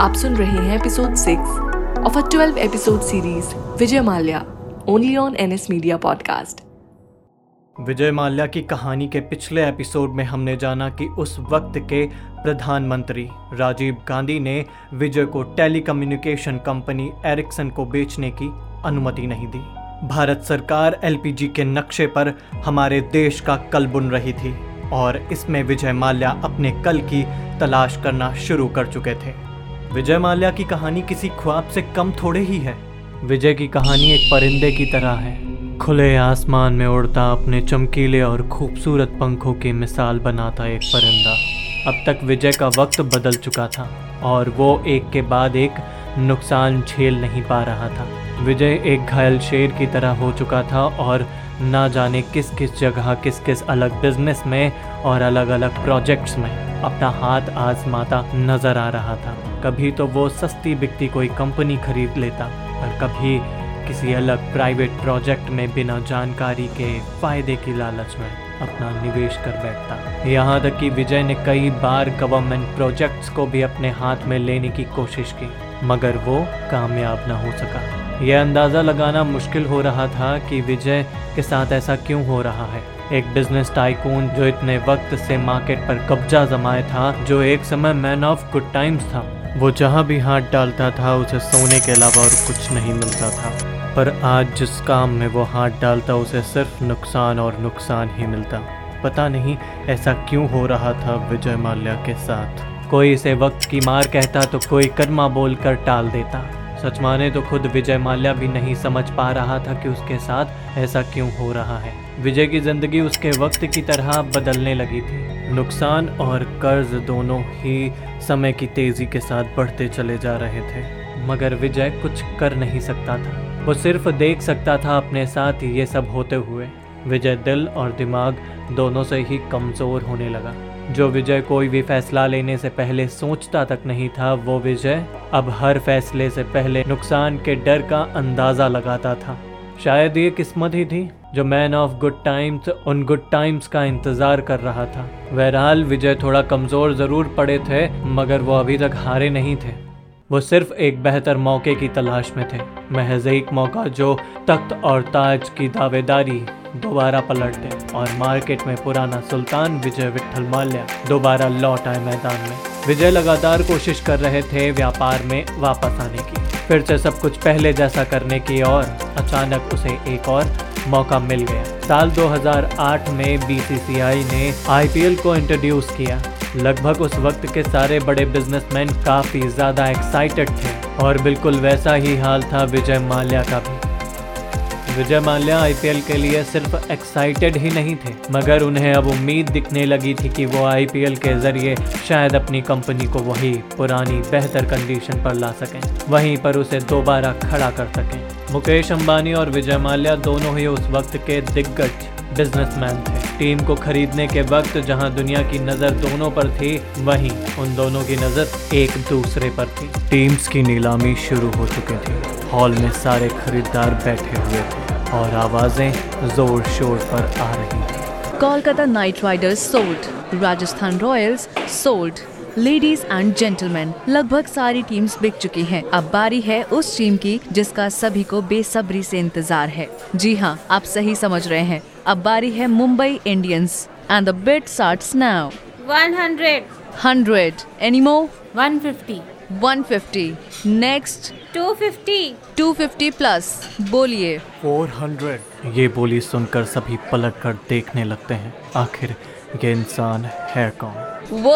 आप सुन रहे हैं episode 6 of a 12 episode series Vijay Mallya, only on NS media podcast. Vijay Mallya की कहानी के पिछले एपिसोड में हमने जाना कि उस वक्त के प्रधानमंत्री राजीव गांधी ने विजय को टेलीकम्युनिकेशन कंपनी एरिक्सन को बेचने की अनुमति नहीं दी। भारत सरकार LPG के नक्शे पर हमारे देश का कल बुन रही थी और इसमें विजय माल्या अपने कल की तलाश करना शुरू कर चुके थे। विजय माल्या की कहानी किसी ख्वाब से कम थोड़े ही है। विजय की कहानी एक परिंदे की तरह है, खुले आसमान में उड़ता, अपने चमकीले और खूबसूरत पंखों की मिसाल बनाता एक परिंदा। अब तक विजय का वक्त बदल चुका था और वो एक के बाद एक नुकसान झेल नहीं पा रहा था। विजय एक घायल शेर की तरह हो चुका था और ना जाने किस किस जगह, किस किस अलग बिजनेस में और अलग अलग प्रोजेक्ट्स में अपना हाथ आजमाता नजर आ रहा था। कभी तो वो सस्ती बिकती कोई कंपनी खरीद लेता और कभी किसी अलग प्राइवेट प्रोजेक्ट में बिना जानकारी के फायदे की लालच में अपना निवेश कर बैठता। यहाँ तक कि विजय ने कई बार गवर्नमेंट प्रोजेक्ट्स को भी अपने हाथ में लेने की कोशिश की, मगर वो कामयाब ना हो सका। यह अंदाज़ा लगाना मुश्किल हो रहा था कि विजय के साथ ऐसा क्यों हो रहा है। एक बिजनेस टाइकून जो इतने वक्त से मार्केट पर कब्जा जमाए था, जो एक समय मैन ऑफ गुड टाइम्स था, वो जहाँ भी हाथ डालता था उसे सोने के अलावा और कुछ नहीं मिलता था। पर आज जिस काम में वो हाथ डालता उसे सिर्फ नुकसान और नुकसान ही मिलता। पता नहीं ऐसा क्यों हो रहा था विजय माल्या के साथ। कोई इसे वक्त की मार कहता तो कोई कर्मा बोल कर टाल देता। सच माने तो खुद विजय माल्या भी नहीं समझ पा रहा था कि उसके साथ ऐसा क्यों हो रहा है। विजय की ज़िंदगी उसके वक्त की तरह बदलने लगी थी। नुकसान और कर्ज दोनों ही समय की तेज़ी के साथ बढ़ते चले जा रहे थे, मगर विजय कुछ कर नहीं सकता था। वो सिर्फ देख सकता था अपने साथ ये सब होते हुए। विजय दिल और दिमाग दोनों से ही कमज़ोर होने लगा। जो विजय कोई भी फैसला लेने से पहले सोचता तक नहीं था, वो विजय अब हर फैसले से पहले नुकसान के डर का अंदाज़ा लगाता था। शायद ये किस्मत ही थी जो मैन ऑफ गुड टाइम्स उन गुड टाइम्स का इंतज़ार कर रहा था। बहरहाल विजय थोड़ा कमज़ोर ज़रूर पड़े थे, मगर वो अभी तक हारे नहीं थे। वो सिर्फ एक बेहतर मौके की तलाश में थे, महज एक मौका जो तख्त और ताज की दावेदारी दोबारा पलटते और मार्केट में पुराना सुल्तान विजय विट्ठल माल्या दोबारा लौट आए मैदान में। विजय लगातार कोशिश कर रहे थे व्यापार में वापस आने की, फिर से सब कुछ पहले जैसा करने की, और अचानक उसे एक और मौका मिल गया। साल 2008 में BCCI ने IPL को इंट्रोड्यूस किया। लगभग उस वक्त के सारे बड़े बिजनेसमैन काफ़ी ज़्यादा एक्साइटेड थे और बिल्कुल वैसा ही हाल था विजय माल्या का भी। विजय माल्या IPL के लिए सिर्फ एक्साइटेड ही नहीं थे, मगर उन्हें अब उम्मीद दिखने लगी थी कि वो IPL के जरिए शायद अपनी कंपनी को वही पुरानी बेहतर कंडीशन पर ला सकें, वहीं पर उसे दोबारा खड़ा कर सकें। मुकेश अंबानी और विजय माल्या दोनों ही उस वक्त के दिग्गज बिजनेसमैन थे। टीम को खरीदने के वक्त जहां दुनिया की नज़र दोनों पर थी, वहीं उन दोनों की नज़र एक दूसरे पर थी। टीम्स की नीलामी शुरू हो चुकी थी। हॉल में सारे खरीदार बैठे हुए थे और आवाज़ें जोर शोर पर आ रही थी। Kolkata Knight Riders sold, Rajasthan Royals sold, ladies and gentleman, लगभग सारी टीम्स बिक चुकी हैं। अब बारी है उस टीम की जिसका सभी को बेसब्री से इंतजार है। जी हाँ, आप सही समझ रहे हैं, अब बारी है Mumbai Indians. And the bid starts now. 100 any more 150 next 250 plus, बोलिए 400। ये बोली सुनकर सभी पलट कर देखने लगते हैं, आखिर ये इंसान है कौन। वो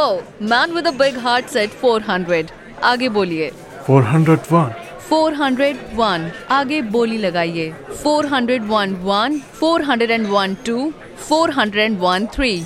man with a big heart set 400, आगे बोलिए 401, आगे बोली लगाइए 401, 402, 413,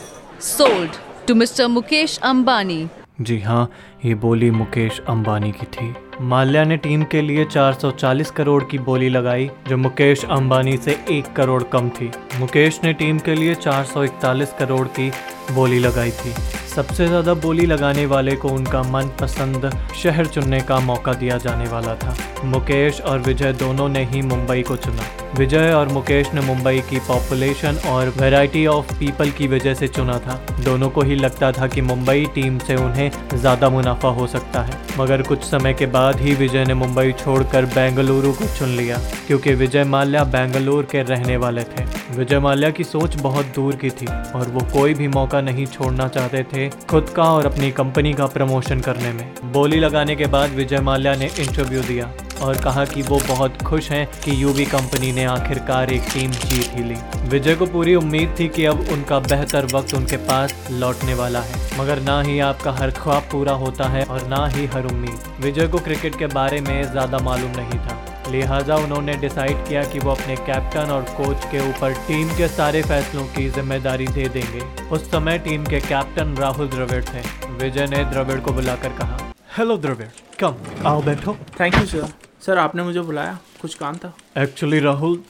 sold to mister Mukesh Ambani. जी हाँ, ये बोली मुकेश अंबानी की थी। माल्या ने टीम के लिए 440 करोड़ की बोली लगाई, जो मुकेश अंबानी से 1 करोड़ कम थी। मुकेश ने टीम के लिए 441 करोड़ की बोली लगाई थी। सबसे ज़्यादा बोली लगाने वाले को उनका मनपसंद शहर चुनने का मौका दिया जाने वाला था। मुकेश और विजय दोनों ने ही मुंबई को चुना। विजय और मुकेश ने मुंबई की पॉपुलेशन और वैरायटी ऑफ पीपल की वजह से चुना था। दोनों को ही लगता था कि मुंबई टीम से उन्हें ज्यादा मुनाफा हो सकता है, मगर कुछ समय के बाद ही विजय ने मुंबई छोड़कर बेंगलुरु को चुन लिया, क्योंकि विजय माल्या बेंगलुरु के रहने वाले थे। विजय माल्या की सोच बहुत दूर की थी और वो कोई भी मौका नहीं छोड़ना चाहते थे खुद का और अपनी कंपनी का प्रमोशन करने में। बोली लगाने के बाद विजय माल्या ने इंटरव्यू दिया और कहा कि वो बहुत खुश हैं कि यूवी कंपनी ने आखिरकार एक टीम जीत ही ली। विजय को पूरी उम्मीद थी कि अब उनका बेहतर वक्त उनके पास लौटने वाला है, मगर ना ही आपका हर ख्वाब पूरा होता है और ना ही हर उम्मीद। विजय को क्रिकेट के बारे में ज़्यादा मालूम नहीं था, लिहाजा उन्होंने डिसाइड किया कि वो अपने कैप्टन और कोच के ऊपर टीम के सारे फैसलों की जिम्मेदारी दे देंगे। उस समय टीम के कैप्टन राहुल द्रविड़ थे। विजय ने द्रविड़ को बुलाकर कहा, हेलो द्रविड़, कम आओ बैठो। Thank you sir. सर आपने मुझे बुलाया, कुछ काम था? एक्चुअली राहुल,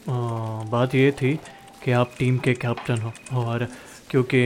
बात ये थी कि आप टीम के कैप्टन हो और क्योंकि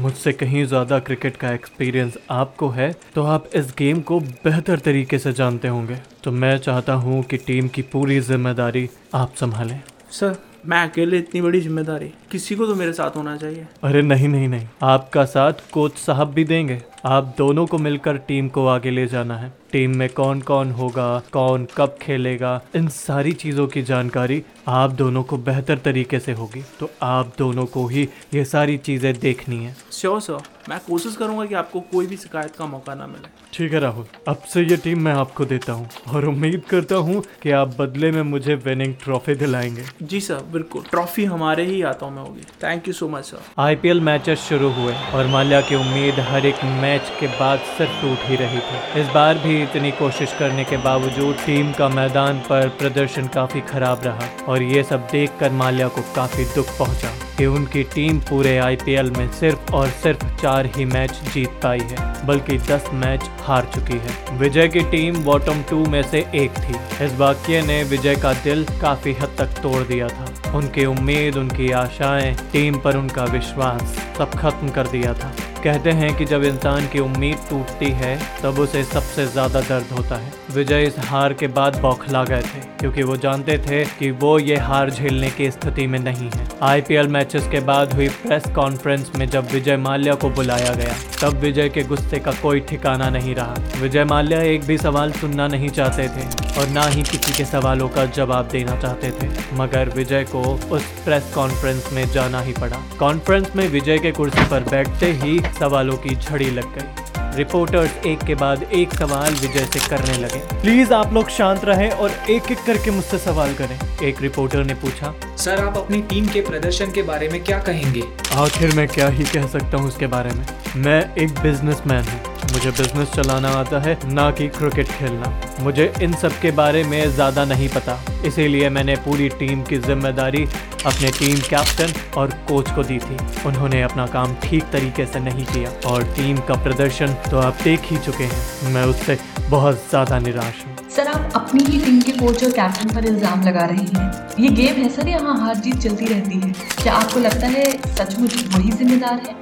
मुझसे कहीं ज़्यादा क्रिकेट का एक्सपीरियंस आपको है तो आप इस गेम को बेहतर तरीके से जानते होंगे, तो मैं चाहता हूँ कि टीम की पूरी जिम्मेदारी आप संभालें। सर मैं अकेले इतनी बड़ी जिम्मेदारी, किसी को तो मेरे साथ होना चाहिए। अरे नहीं, आपका साथ कोच साहब भी देंगे। आप दोनों को मिलकर टीम को आगे ले जाना है। टीम में कौन कौन होगा, कौन कब खेलेगा, इन सारी चीज़ों की जानकारी आप दोनों को बेहतर तरीके से होगी, तो आप दोनों को ही ये सारी चीज़ें देखनी है। श्योर सर, मैं कोशिश करूँगा कि आपको कोई भी शिकायत का मौका ना मिले। ठीक है राहुल, अब से ये टीम मैं आपको देता हूँ और उम्मीद करता हूँ कि आप बदले में मुझे विनिंग ट्रॉफी दिलाएंगे। जी सर बिल्कुल, ट्रॉफी हमारे ही हाथों में होगी। Thank you so much sir. IPL matches शुरू हुए और माल्या की उम्मीद हर एक मैच के बाद सिर्फ टूट ही रही थी। इस बार भी इतनी कोशिश करने के बावजूद टीम का मैदान पर प्रदर्शन काफी खराब रहा और ये सब देखकर माल्या को काफी दुख पहुंचा कि उनकी टीम पूरे IPL में सिर्फ और सिर्फ 4 ही मैच जीत पाई है, बल्कि 10 मैच हार चुकी है। विजय की टीम बॉटम 2 में से एक थी। इस वाकये ने विजय का दिल काफी हद तक तोड़ दिया था। उनकी उम्मीद, उनकी आशाएं, टीम पर उनका विश्वास सब खत्म कर दिया था। कहते हैं कि जब इंसान की उम्मीद टूटती है तब उसे सबसे ज़्यादा दर्द होता है। विजय इस हार के बाद बौखला गए थे क्योंकि वो जानते थे कि वो ये हार झेलने की स्थिति में नहीं है। IPL मैचेस के बाद हुई प्रेस कॉन्फ्रेंस में जब विजय माल्या को बुलाया गया तब विजय के गुस्से का कोई ठिकाना नहीं रहा। विजय माल्या एक भी सवाल सुनना नहीं चाहते थे और ना ही किसी के सवालों का जवाब देना चाहते थे, मगर विजय को उस प्रेस कॉन्फ्रेंस में जाना ही पड़ा। कॉन्फ्रेंस में विजय के कुर्सी पर बैठते ही सवालों की झड़ी लग गई। रिपोर्टर्स एक के बाद एक सवाल विजय से करने लगे। प्लीज आप लोग शांत रहें और एक एक करके मुझसे सवाल करें। एक रिपोर्टर ने पूछा, सर आप अपनी टीम के प्रदर्शन के बारे में क्या कहेंगे? आखिर मैं क्या ही कह सकता हूँ उसके बारे में। मैं एक बिजनेसमैन हूँ, मुझे बिजनेस चलाना आता है, ना कि क्रिकेट खेलना। मुझे इन सब के बारे में ज़्यादा नहीं पता, इसीलिए मैंने पूरी टीम की जिम्मेदारी अपने टीम कैप्टन और कोच को दी थी। उन्होंने अपना काम ठीक तरीके से नहीं किया और टीम का प्रदर्शन तो आप देख ही चुके हैं। मैं उससे बहुत ज़्यादा निराश हूँ। सर आप अपनी ही टीम के कोच और कैप्टन पर इल्ज़ाम लगा रहे हैं। ये गेम है सर, यहाँ हार जीत चलती रहती है। क्या आपको लगता है सचमुच वही जिम्मेदार है?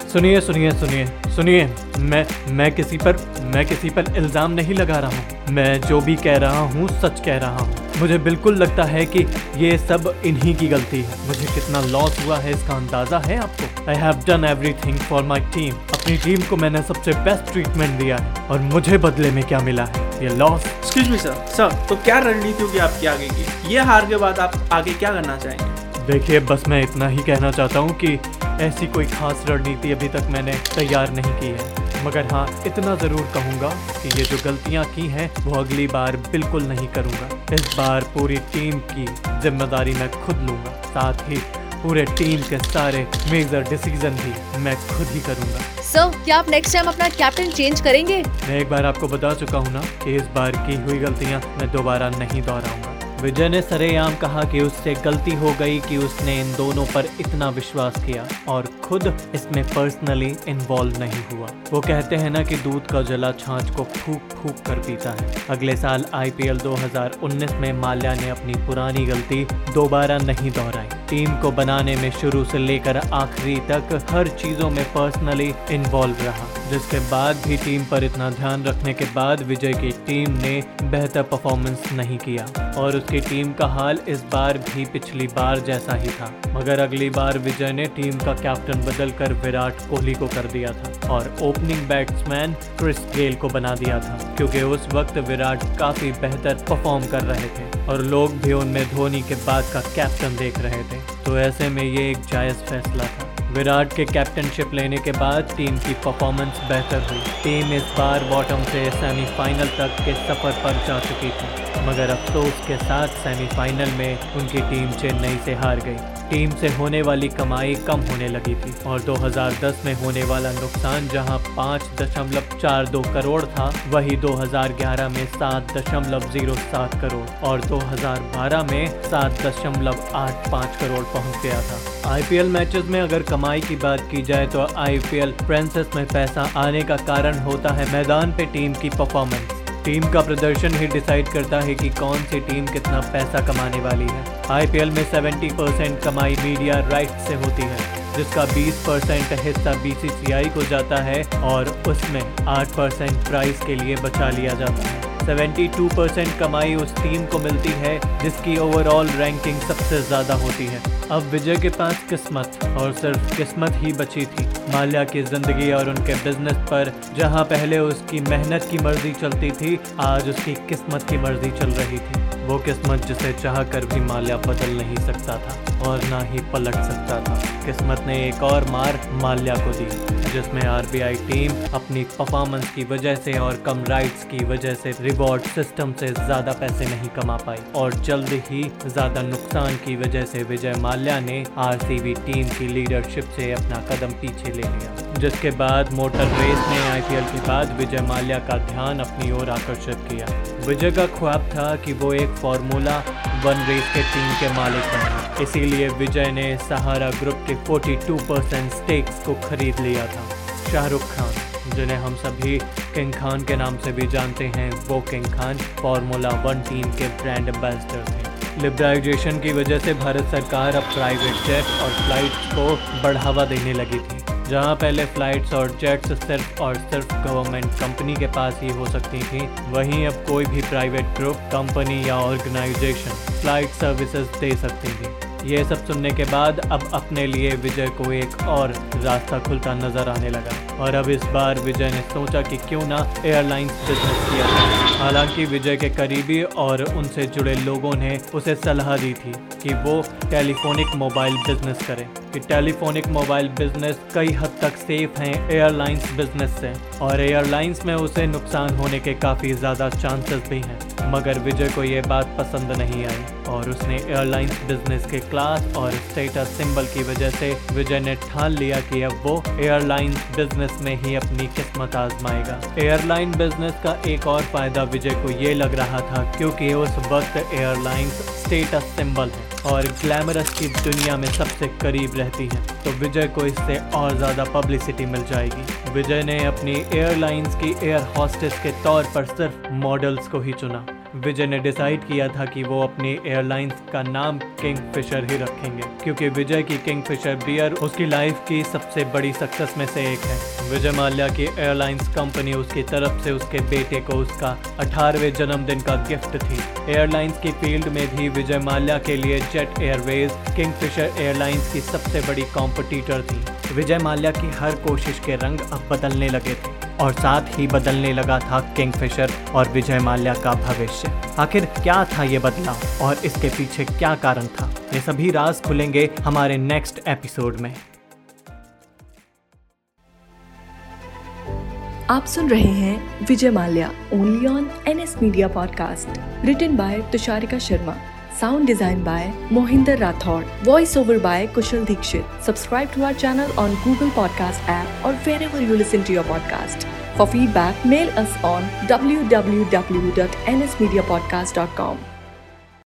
सुनिए, मैं किसी पर इल्ज़ाम नहीं लगा रहा हूँ। मैं जो भी कह रहा हूँ सच कह रहा हूँ। मुझे बिल्कुल लगता है कि ये सब इन्हीं की गलती है। मुझे कितना लॉस हुआ है इसका अंदाज़ा है आपको। I have done everything for my team. अपनी टीम को मैंने सबसे बेस्ट ट्रीटमेंट दिया है और मुझे बदले में क्या मिला है? ये loss. Excuse me sir. Sir तो क्या रणनीति होगी आपकी आगे की? ये हार के बाद आप आगे क्या करना चाहेंगे? देखिए बस मैं इतना ही कहना चाहता हूँ कि ऐसी कोई खास रणनीति अभी तक मैंने तैयार नहीं की है, मगर हाँ इतना ज़रूर कहूँगा कि ये जो गलतियाँ की हैं वो अगली बार बिल्कुल नहीं करूँगा। इस बार पूरी टीम की जिम्मेदारी मैं खुद लूँगा, साथ ही पूरे टीम के सारे मेजर डिसीजन भी मैं खुद ही करूँगा। सर क्या आप नेक्स्ट टाइम अपना कैप्टन चेंज करेंगे? मैं एक बार आपको बता चुका हूँ ना कि इस बार की हुई गलतियाँ मैं दोबारा नहीं दोहराऊँगा। विजय ने सरेआम कहा कि उससे गलती हो गई कि उसने इन दोनों पर इतना विश्वास किया और खुद इसमें पर्सनली इन्वॉल्व नहीं हुआ। वो कहते हैं ना कि दूध का जला छाछ को फूक फूक कर पीता है। अगले साल IPL 2019 में माल्या ने अपनी पुरानी गलती दोबारा नहीं दोहराई। टीम को बनाने में शुरू से लेकर आखिरी तक हर चीज़ों में पर्सनली इन्वॉल्व रहा। जिसके बाद भी टीम पर इतना ध्यान रखने के बाद विजय की टीम ने बेहतर परफॉर्मेंस नहीं किया और उसकी टीम का हाल इस बार भी पिछली बार जैसा ही था। मगर अगली बार विजय ने टीम का कैप्टन बदलकर विराट कोहली को कर दिया था और ओपनिंग बैट्समैन क्रिस गेल को बना दिया था, क्योंकि उस वक्त विराट काफी बेहतर परफॉर्म कर रहे थे और लोग भी उनमें धोनी के बाद का कैप्टन देख रहे थे। तो ऐसे में ये एक जायज फैसला था। विराट के कैप्टनशिप लेने के बाद टीम की परफॉर्मेंस बेहतर हुई। टीम इस बार बॉटम से सेमीफाइनल तक के सफर पर जा चुकी थी, मगर अफसोस के साथ सेमीफाइनल में उनकी टीम चेन्नई से हार गई। टीम से होने वाली कमाई कम होने लगी थी और 2010 में होने वाला नुकसान जहां 5.42 करोड़ था, वही 2011 में 7.07 करोड़ और 2012 में 7.85 करोड़ पहुंच गया था। आईपीएल मैचेस में अगर कमाई की बात की जाए तो आईपीएल फ्रेंचाइज में पैसा आने का कारण होता है मैदान पे टीम की परफॉर्मेंस। टीम का प्रदर्शन ही डिसाइड करता है कि कौन सी टीम कितना पैसा कमाने वाली है। आईपीएल में 70% कमाई मीडिया राइट्स से होती है, जिसका 20% हिस्सा बीसीसीआई को जाता है और उसमें 8% प्राइस के लिए बचा लिया जाता है। 72% कमाई उस टीम को मिलती है जिसकी ओवरऑल रैंकिंग सबसे ज़्यादा होती है। अब विजय के पास किस्मत और सिर्फ किस्मत ही बची थी। माल्या की जिंदगी और उनके बिजनेस पर जहां पहले उसकी मेहनत की मर्जी चलती थी, आज उसकी किस्मत की मर्जी चल रही थी। वो किस्मत जिसे चाह कर भी माल्या बदल नहीं सकता था और ना ही पलट सकता था। किस्मत ने एक और मार माल्या को दी, जिसमें आरबीआई टीम अपनी परफॉर्मेंस की वजह से और कम राइट्स की वजह से रिवॉर्ड सिस्टम से ज़्यादा पैसे नहीं कमा पाई और जल्द ही ज़्यादा नुकसान की वजह से विजय माल्या ने आरसीबी टीम की लीडरशिप से अपना कदम पीछे ले लिया, जिसके बाद मोटर रेस ने आईपीएल के बाद विजय माल्या का ध्यान अपनी ओर आकर्षित किया। विजय का ख्वाब था कि वो एक फार्मूला 1 रेस के टीम के मालिक हैं, इसीलिए विजय ने सहारा ग्रुप के 42% स्टेक्स को खरीद लिया था। शाहरुख खान, जिन्हें हम सभी किंग खान के नाम से भी जानते हैं, वो किंग खान फार्मूला 1 टीम के ब्रांड एम्बेसडर थे। लिबरलाइजेशन की वजह से भारत सरकार अब प्राइवेट जेट और फ्लाइट्स को बढ़ावा देने लगी थी। जहां पहले फ्लाइट्स और जेट्स सिर्फ और सिर्फ गवर्नमेंट कंपनी के पास ही हो सकती थी, वहीं अब कोई भी प्राइवेट ग्रुप, कंपनी या ऑर्गेनाइजेशन फ्लाइट सर्विसेज दे सकती थी। ये सब सुनने के बाद अब अपने लिए विजय को एक और रास्ता खुलता नजर आने लगा और अब इस बार विजय ने सोचा कि क्यों ना एयरलाइंस बिजनेस किया जाए। हालांकि विजय के करीबी और उनसे जुड़े लोगों ने उसे सलाह दी थी कि वो टेलीफोनिक मोबाइल बिजनेस करे, कि टेलीफोनिक मोबाइल बिजनेस कई हद तक सेफ हैं एयरलाइंस बिजनेस से और एयरलाइंस में उसे नुकसान होने के काफ़ी ज़्यादा चांसेस भी हैं। मगर विजय को ये बात पसंद नहीं आई और उसने एयरलाइंस बिजनेस के क्लास और स्टेटस सिंबल की वजह से विजय ने ठान लिया कि अब वो एयरलाइंस बिजनेस में ही अपनी किस्मत आजमाएगा। एयरलाइन बिजनेस का एक और फ़ायदा विजय को ये लग रहा था, क्योंकि उस वक्त एयरलाइंस स्टेटस सिंबल है और ग्लैमरस की दुनिया में सबसे करीब रहती है, तो विजय को इससे और ज़्यादा पब्लिसिटी मिल जाएगी। विजय ने अपनी एयरलाइंस की एयर हॉस्टेस के तौर पर सिर्फ मॉडल्स को ही चुना। विजय ने डिसाइड किया था कि वो अपनी एयरलाइंस का नाम किंगफिशर ही रखेंगे, क्योंकि विजय की किंगफिशर बियर उसकी लाइफ की सबसे बड़ी सक्सेस में से एक है। विजय माल्या की एयरलाइंस कंपनी उसकी तरफ से उसके बेटे को उसका 18वें जन्मदिन का गिफ्ट थी। एयरलाइंस की फील्ड में भी विजय माल्या के लिए जेट एयरवेज किंगफिशर एयरलाइंस की सबसे बड़ी कॉम्पिटिटर थी। विजय माल्या की हर कोशिश के रंग अब बदलने लगे थे और साथ ही बदलने लगा था किंगफिशर और विजय माल्या का भविष्य। आखिर क्या था ये बदलाव और इसके पीछे क्या कारण था, ये सभी राज खुलेंगे हमारे नेक्स्ट एपिसोड में। आप सुन रहे हैं Vijay Mallya only on NS media podcast. Written by Tusharika Sharma, sound design by Mohinder Rathore, voice over by Kushal Dikshit. Subscribe to our channel on Google Podcast app or wherever you listen to your podcast. For feedback, mail us on www.nsmediapodcast.com.